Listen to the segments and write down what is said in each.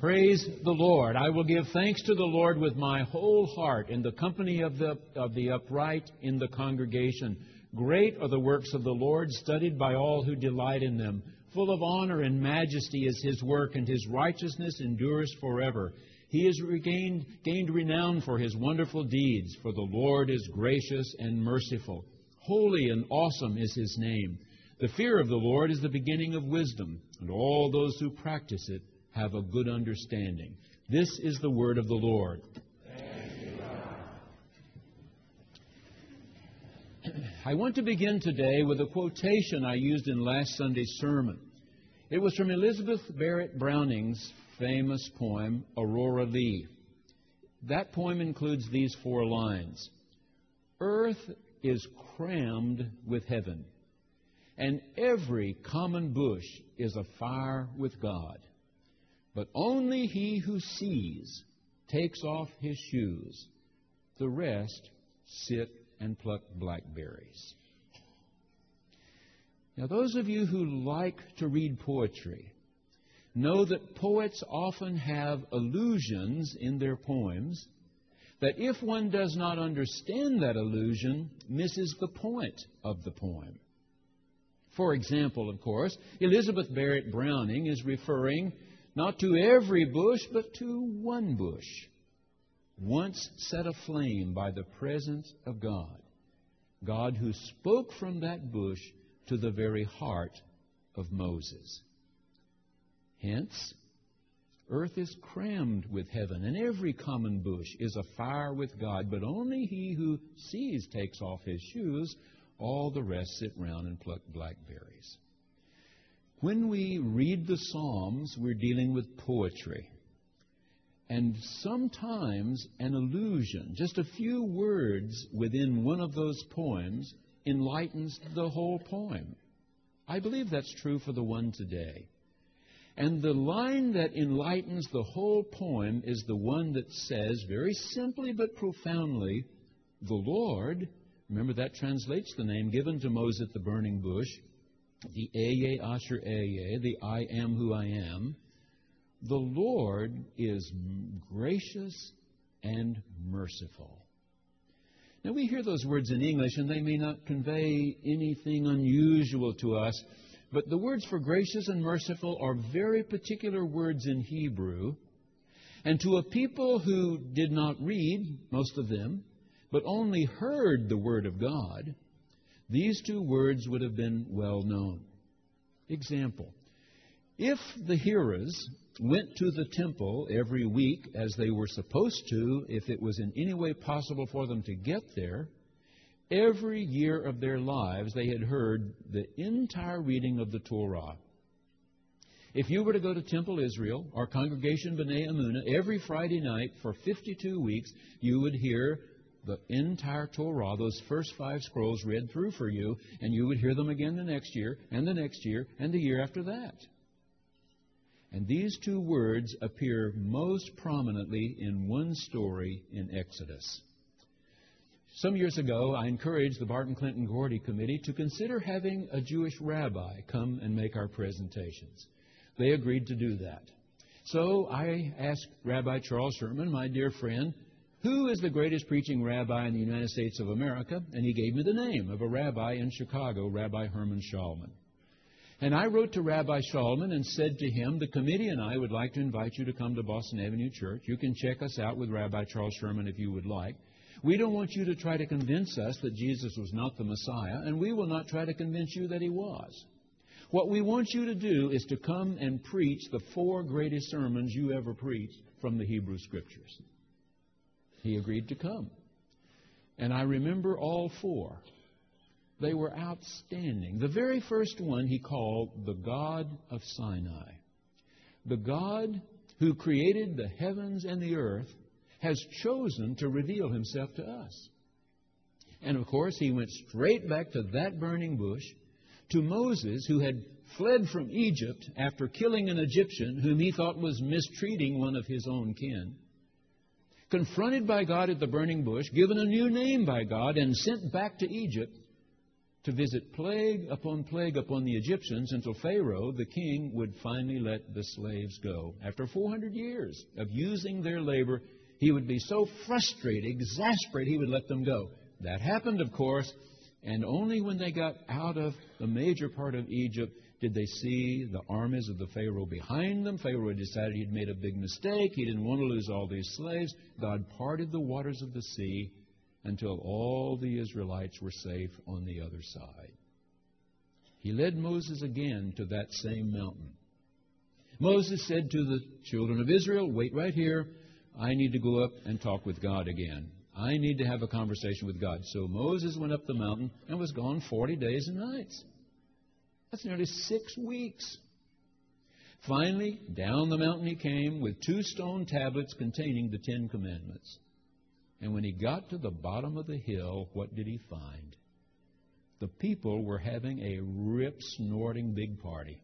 Praise the Lord. I will give thanks to the Lord with my whole heart in the company of the upright in the congregation. Great are the works of the Lord, studied by all who delight in them. Full of honor and majesty is his work, and his righteousness endures forever. He has gained renown for his wonderful deeds, for the Lord is gracious and merciful. Holy and awesome is his name. The fear of the Lord is the beginning of wisdom, and all those who practice it have a good understanding. This is the word of the Lord. I want to begin today with a quotation I used in last Sunday's sermon. It was from Elizabeth Barrett Browning's famous poem, Aurora Leigh. That poem includes these four lines. Earth is crammed with heaven, and every common bush is afire with God. But only he who sees takes off his shoes. The rest sit and pluck blackberries. Now, those of you who like to read poetry know that poets often have allusions in their poems that, if one does not understand that allusion, misses the point of the poem. For example, of course, Elizabeth Barrett Browning is referring not to every bush, but to one bush, once set aflame by the presence of God, God who spoke from that bush to the very heart of Moses. Hence, earth is crammed with heaven, and every common bush is afire with God, but only he who sees takes off his shoes. All the rest sit round and pluck blackberries. When we read the Psalms, we're dealing with poetry. And sometimes an allusion, just a few words within one of those poems, enlightens the whole poem. I believe that's true for the one today. And the line that enlightens the whole poem is the one that says, very simply but profoundly, the Lord, remember that translates the name given to Moses at the burning bush, the Ehyeh Asher Ehyeh, the I am who I am, the Lord is gracious and merciful. Now, we hear those words in English, and they may not convey anything unusual to us, but the words for gracious and merciful are very particular words in Hebrew. And to a people who did not read, most of them, but only heard the Word of God, these two words would have been well known. Example, if the hearers went to the temple every week as they were supposed to, if it was in any way possible for them to get there, every year of their lives they had heard the entire reading of the Torah. If you were to go to Temple Israel or Congregation B'nai Amunah every Friday night for 52 weeks, you would hear the entire Torah, those first 5 scrolls read through for you, and you would hear them again the next year, and the year after that. And these two words appear most prominently in one story in Exodus. Some years ago, I encouraged the Barton Clinton Gordy Committee to consider having a Jewish rabbi come and make our presentations. They agreed to do that. So I asked Rabbi Charles Sherman, my dear friend, who is the greatest preaching rabbi in the United States of America? And he gave me the name of a rabbi in Chicago, Rabbi Herman Shalman. And I wrote to Rabbi Shalman and said to him, the committee and I would like to invite you to come to Boston Avenue Church. You can check us out with Rabbi Charles Sherman if you would like. We don't want you to try to convince us that Jesus was not the Messiah, and we will not try to convince you that he was. What we want you to do is to come and preach the 4 greatest sermons you ever preached from the Hebrew Scriptures. He agreed to come. And I remember all 4. They were outstanding. The very first one he called the God of Sinai. The God who created the heavens and the earth has chosen to reveal himself to us. And of course, he went straight back to that burning bush, to Moses, who had fled from Egypt after killing an Egyptian whom he thought was mistreating one of his own kin. Confronted by God at the burning bush, given a new name by God, and sent back to Egypt, to visit plague upon the Egyptians until Pharaoh, the king, would finally let the slaves go. After 400 years of using their labor, he would be so frustrated, exasperated, he would let them go. That happened, of course, and only when they got out of the major part of Egypt did they see the armies of the Pharaoh behind them. Pharaoh had decided he'd made a big mistake. He didn't want to lose all these slaves. God parted the waters of the sea until all the Israelites were safe on the other side. He led Moses again to that same mountain. Moses said to the children of Israel, wait right here. I need to go up and talk with God again. I need to have a conversation with God. So Moses went up the mountain and was gone 40 days and nights. That's nearly 6 weeks. Finally, down the mountain he came with 2 stone tablets containing the 10 Commandments. And when he got to the bottom of the hill, what did he find? The people were having a rip-snorting big party.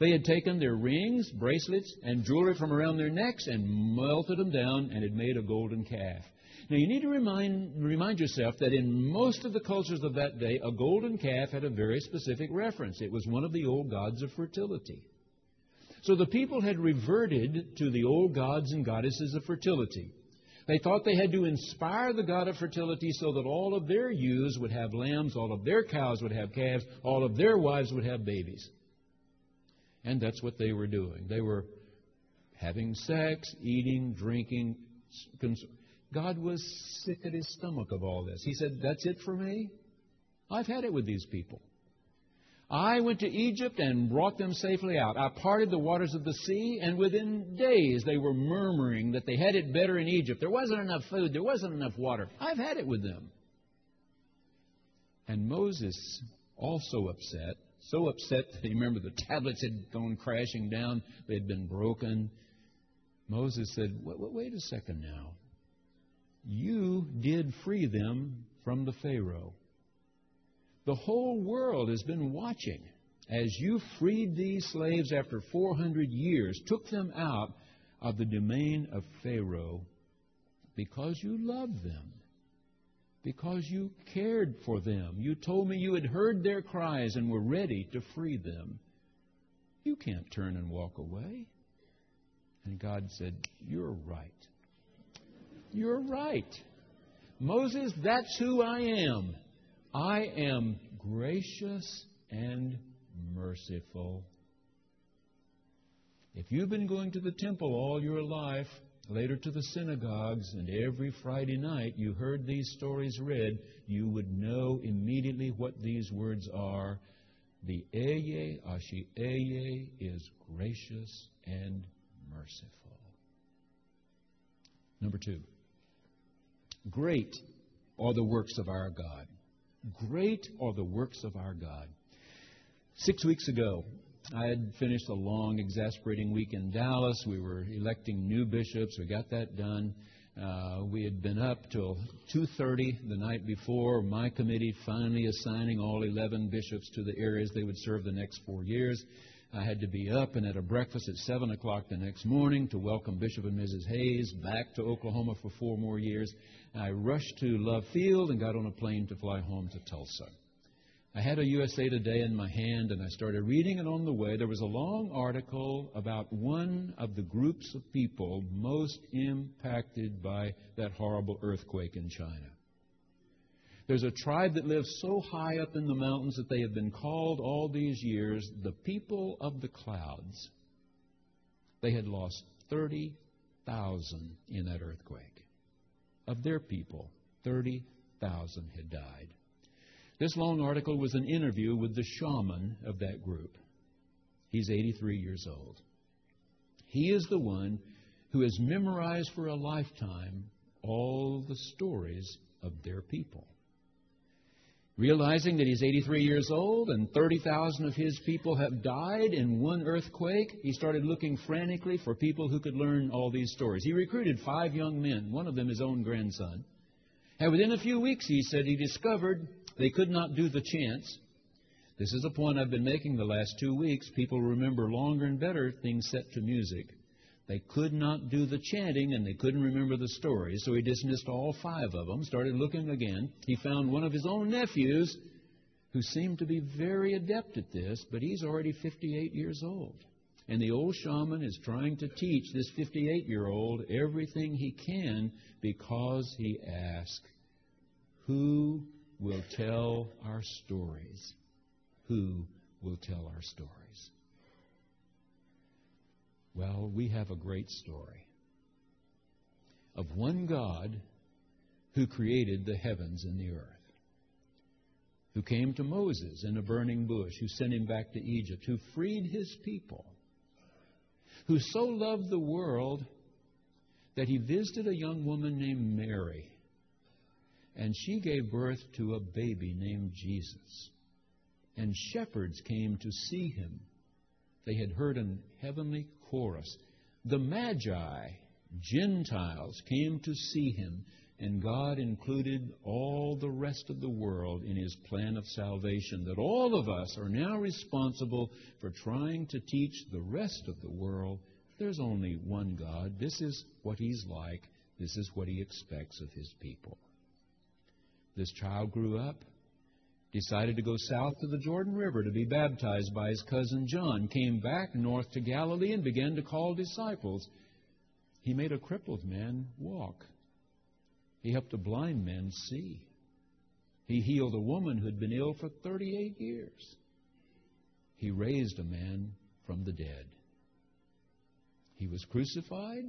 They had taken their rings, bracelets, and jewelry from around their necks and melted them down and had made a golden calf. Now, you need to remind yourself that in most of the cultures of that day, a golden calf had a very specific reference. It was one of the old gods of fertility. So the people had reverted to the old gods and goddesses of fertility. They thought they had to inspire the god of fertility so that all of their ewes would have lambs, all of their cows would have calves, all of their wives would have babies. And that's what they were doing. They were having sex, eating, drinking. God was sick at his stomach of all this. He said, that's it for me? I've had it with these people. I went to Egypt and brought them safely out. I parted the waters of the sea, and within days they were murmuring that they had it better in Egypt. There wasn't enough food. There wasn't enough water. I've had it with them. And Moses, also upset, so upset that he remembered the tablets had gone crashing down. They had been broken. Moses said, wait a second now. You did free them from the Pharaoh. The whole world has been watching as you freed these slaves after 400 years, took them out of the domain of Pharaoh because you loved them, because you cared for them. You told me you had heard their cries and were ready to free them. You can't turn and walk away. And God said, you're right. You're right. Moses, that's who I am. I am gracious and merciful. If you've been going to the temple all your life, later to the synagogues, and every Friday night you heard these stories read, you would know immediately what these words are. The Ehyeh Asher Ehyeh is gracious and merciful. Number 2. Great are the works of our God. Great are the works of our God. 6 weeks ago, I had finished a long, exasperating week in Dallas. We were electing new bishops. We got that done. We had been up till 2:30 the night before. My committee finally assigning all 11 bishops to the areas they would serve the next 4 years. I had to be up and at a breakfast at 7 o'clock the next morning to welcome Bishop and Mrs. Hayes back to Oklahoma for 4 more years. I rushed to Love Field and got on a plane to fly home to Tulsa. I had a USA Today in my hand, and I started reading it on the way. There was a long article about one of the groups of people most impacted by that horrible earthquake in China. There's a tribe that lives so high up in the mountains that they have been called all these years the people of the clouds. They had lost 30,000 in that earthquake. Of their people, 30,000 had died. This long article was an interview with the shaman of that group. He's 83 years old. He is the one who has memorized for a lifetime all the stories of their people. Realizing that he's 83 years old and 30,000 of his people have died in one earthquake, he started looking frantically for people who could learn all these stories. He recruited 5 young men, one of them his own grandson. And within a few weeks, he said, he discovered they could not do the chants. This is a point I've been making the last 2 weeks. People remember longer and better things set to music. They could not do the chanting, and they couldn't remember the stories, so he dismissed all 5 of them, started looking again. He found one of his own nephews who seemed to be very adept at this, but he's already 58 years old. And the old shaman is trying to teach this 58-year-old everything he can because he asks, who will tell our stories? Who will tell our stories? Well, we have a great story of one God who created the heavens and the earth, who came to Moses in a burning bush, who sent him back to Egypt, who freed his people, who so loved the world that he visited a young woman named Mary, and she gave birth to a baby named Jesus. And shepherds came to see him. They had heard an heavenly chorus. The Magi, Gentiles, came to see him, and God included all the rest of the world in his plan of salvation, that all of us are now responsible for trying to teach the rest of the world there's only one God. This is what he's like. This is what he expects of his people. This child grew up, decided to go south to the Jordan River to be baptized by his cousin John, came back north to Galilee and began to call disciples. He made a crippled man walk. He helped a blind man see. He healed a woman who had been ill for 38 years. He raised a man from the dead. He was crucified.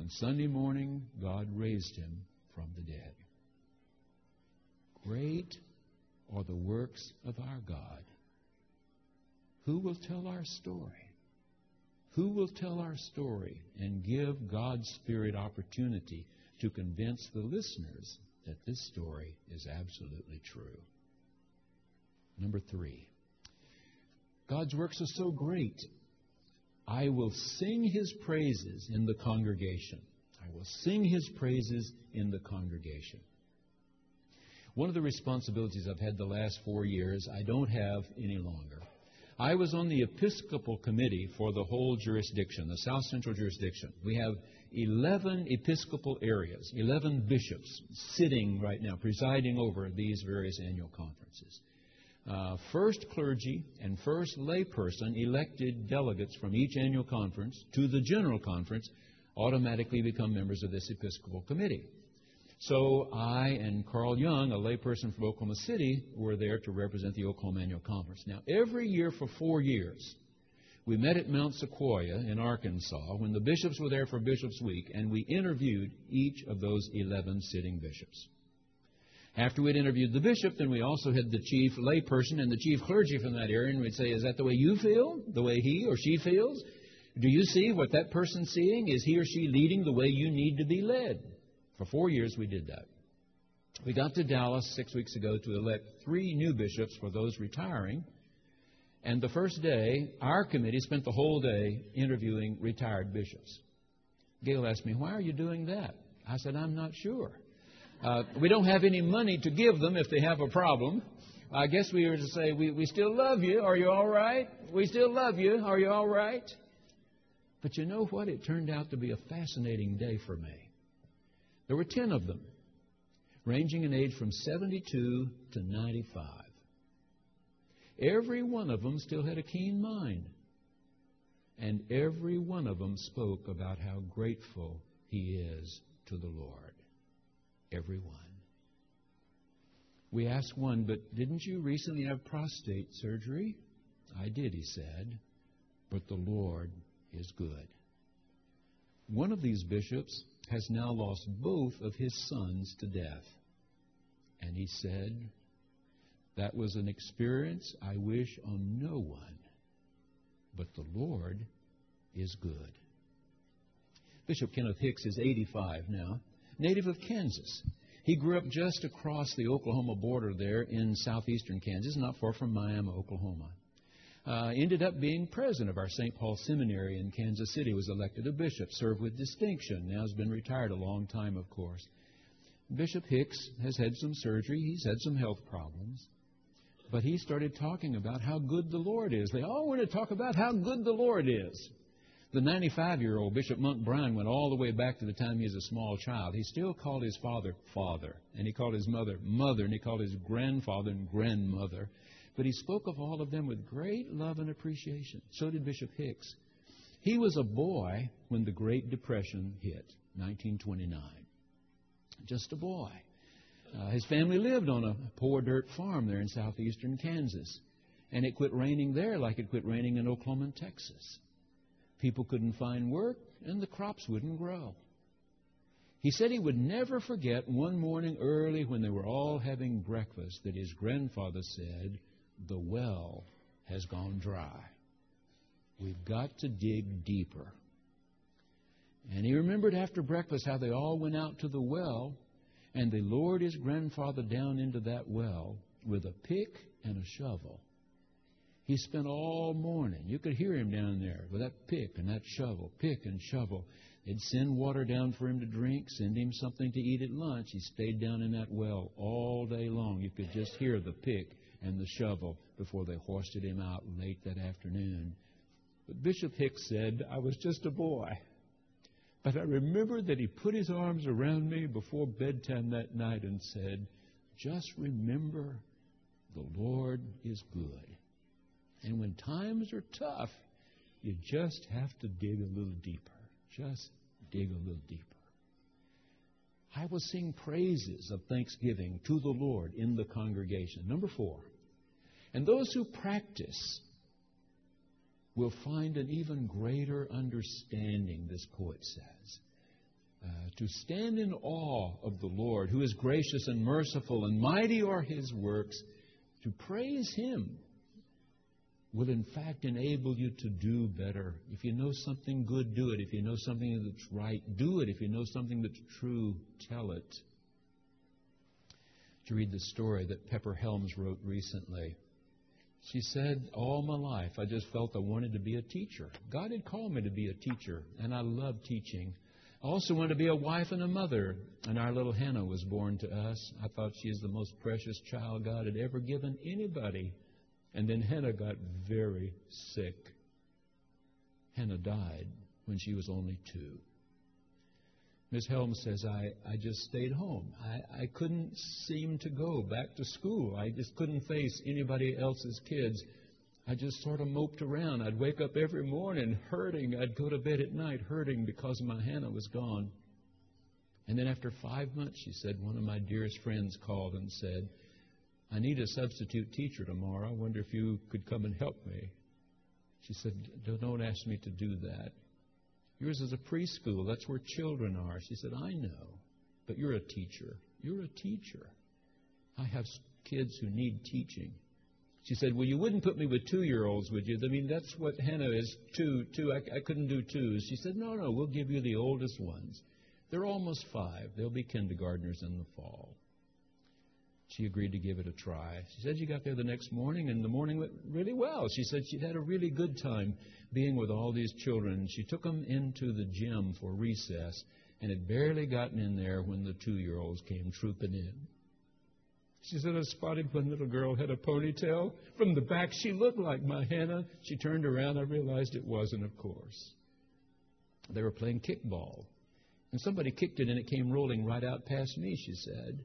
On Sunday morning, God raised him from the dead. Great are the works of our God. Who will tell our story? Who will tell our story and give God's Spirit opportunity to convince the listeners that this story is absolutely true? Number three, God's works are so great, I will sing his praises in the congregation. I will sing his praises in the congregation. One of the responsibilities I've had the last 4 years, I don't have any longer. I was on the Episcopal Committee for the whole jurisdiction, the South Central jurisdiction. We have 11 Episcopal areas, 11 bishops sitting right now, presiding over these various annual conferences. First clergy and first layperson elected delegates from each annual conference to the general conference automatically become members of this Episcopal Committee. So I and Carl Young, a layperson from Oklahoma City, were there to represent the Oklahoma Annual Conference. Now, every year for 4 years, we met at Mount Sequoia in Arkansas when the bishops were there for Bishops' Week, and we interviewed each of those 11 sitting bishops. After we'd interviewed the bishop, then we also had the chief layperson and the chief clergy from that area, and we'd say, is that the way you feel, the way he or she feels? Do you see what that person's seeing? Is he or she leading the way you need to be led? For 4 years, we did that. We got to Dallas 6 weeks ago to elect 3 new bishops for those retiring. And the first day, our committee spent the whole day interviewing retired bishops. Gail asked me, why are you doing that? I said, I'm not sure. We don't have any money to give them if they have a problem. I guess we were to say, we still love you. Are you all right? We still love you. Are you all right? But you know what? It turned out to be a fascinating day for me. There were 10 of them, ranging in age from 72 to 95. Every one of them still had a keen mind. And every one of them spoke about how grateful he is to the Lord. Every one. We asked one, but didn't you recently have prostate surgery? I did, he said, but the Lord is good. One of these bishops has now lost both of his sons to death. And he said, that was an experience I wish on no one, but the Lord is good. Bishop Kenneth Hicks is 85 now, native of Kansas. He grew up just across the Oklahoma border there in southeastern Kansas, not far from Miami, Oklahoma. Ended up being president of our St. Paul Seminary in Kansas City, was elected a bishop, served with distinction, now has been retired a long time, of course. Bishop Hicks has had some surgery. He's had some health problems. But he started talking about how good the Lord is. They all want to talk about how good the Lord is. The 95-year-old Bishop Monk Bryan went all the way back to the time he was a small child. He still called his father, Father, and he called his mother, Mother, and he called his grandfather and grandmother. But he spoke of all of them with great love and appreciation. So did Bishop Hicks. He was a boy when the Great Depression hit, 1929. Just a boy. His family lived on a poor dirt farm there in southeastern Kansas. And it quit raining there like it quit raining in Oklahoma and Texas. People couldn't find work, and the crops wouldn't grow. He said he would never forget one morning early when they were all having breakfast that his grandfather said, "The well has gone dry. We've got to dig deeper." And he remembered after breakfast how they all went out to the well, and they lowered his grandfather down into that well with a pick and a shovel. He spent all morning. You could hear him down there with that pick and that shovel, pick and shovel. They'd send water down for him to drink, send him something to eat at lunch. He stayed down in that well all day long. You could just hear the pick and the shovel before they hoisted him out late that afternoon. But Bishop Hicks said, "I was just a boy. But I remember that he put his arms around me before bedtime that night and said, 'Just remember, the Lord is good.' And when times are tough, you just have to dig a little deeper. Just dig a little deeper. I will sing praises of thanksgiving to the Lord in the congregation." Number 4. And those who practice will find an even greater understanding, this poet says. To stand in awe of the Lord, who is gracious and merciful, and mighty are His works. To praise Him will in fact enable you to do better. If you know something good, do it. If you know something that's right, do it. If you know something that's true, tell it. To read the story that Pepper Helms wrote recently. She said, "All my life I just felt I wanted to be a teacher. God had called me to be a teacher, and I loved teaching. I also wanted to be a wife and a mother, and our little Hannah was born to us. I thought she is the most precious child God had ever given anybody. And then Hannah got very sick. Hannah died when she was only 2. Miss Helms says, I just stayed home. I couldn't seem to go back to school. I just couldn't face anybody else's kids. I just sort of moped around. I'd wake up every morning hurting. I'd go to bed at night hurting because my Hannah was gone. And then after 5 months, she said, one of my dearest friends called and said, 'I need a substitute teacher tomorrow. I wonder if you could come and help me.' She said, 'Don't ask me to do that. Yours is a preschool. That's where children are.' She said, 'I know, but you're a teacher. You're a teacher. I have kids who need teaching.' She said, 'Well, you wouldn't put me with 2-year-olds, would you? I mean, that's what Hannah is, two. I couldn't do 2s. She said, 'No, we'll give you the oldest ones. They're almost 5. They'll be kindergartners in the fall.' She agreed to give it a try. She said she got there the next morning, and the morning went really well. She said she had a really good time being with all these children. She took them into the gym for recess and had barely gotten in there when the 2-year-olds came trooping in. She said, 'I spotted one little girl had a ponytail. From the back, she looked like my Hannah. She turned around. I realized it wasn't, of course. They were playing kickball, and somebody kicked it, and it came rolling right out past me,' she said.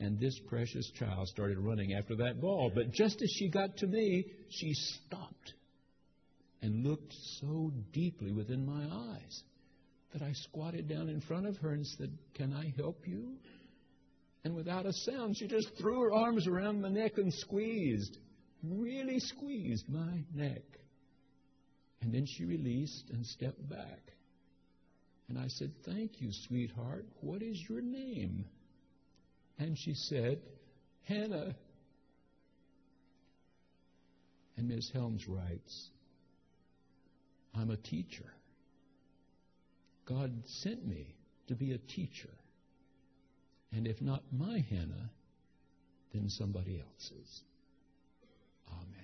'And this precious child started running after that ball. But just as she got to me, she stopped and looked so deeply within my eyes that I squatted down in front of her and said, 'Can I help you?' And without a sound, she just threw her arms around my neck and really squeezed my neck. And then she released and stepped back. And I said, 'Thank you, sweetheart. What is your name?' And she said, 'Hannah.'" And Ms. Helms writes, "I'm a teacher. God sent me to be a teacher. And if not my Hannah, then somebody else's." Amen.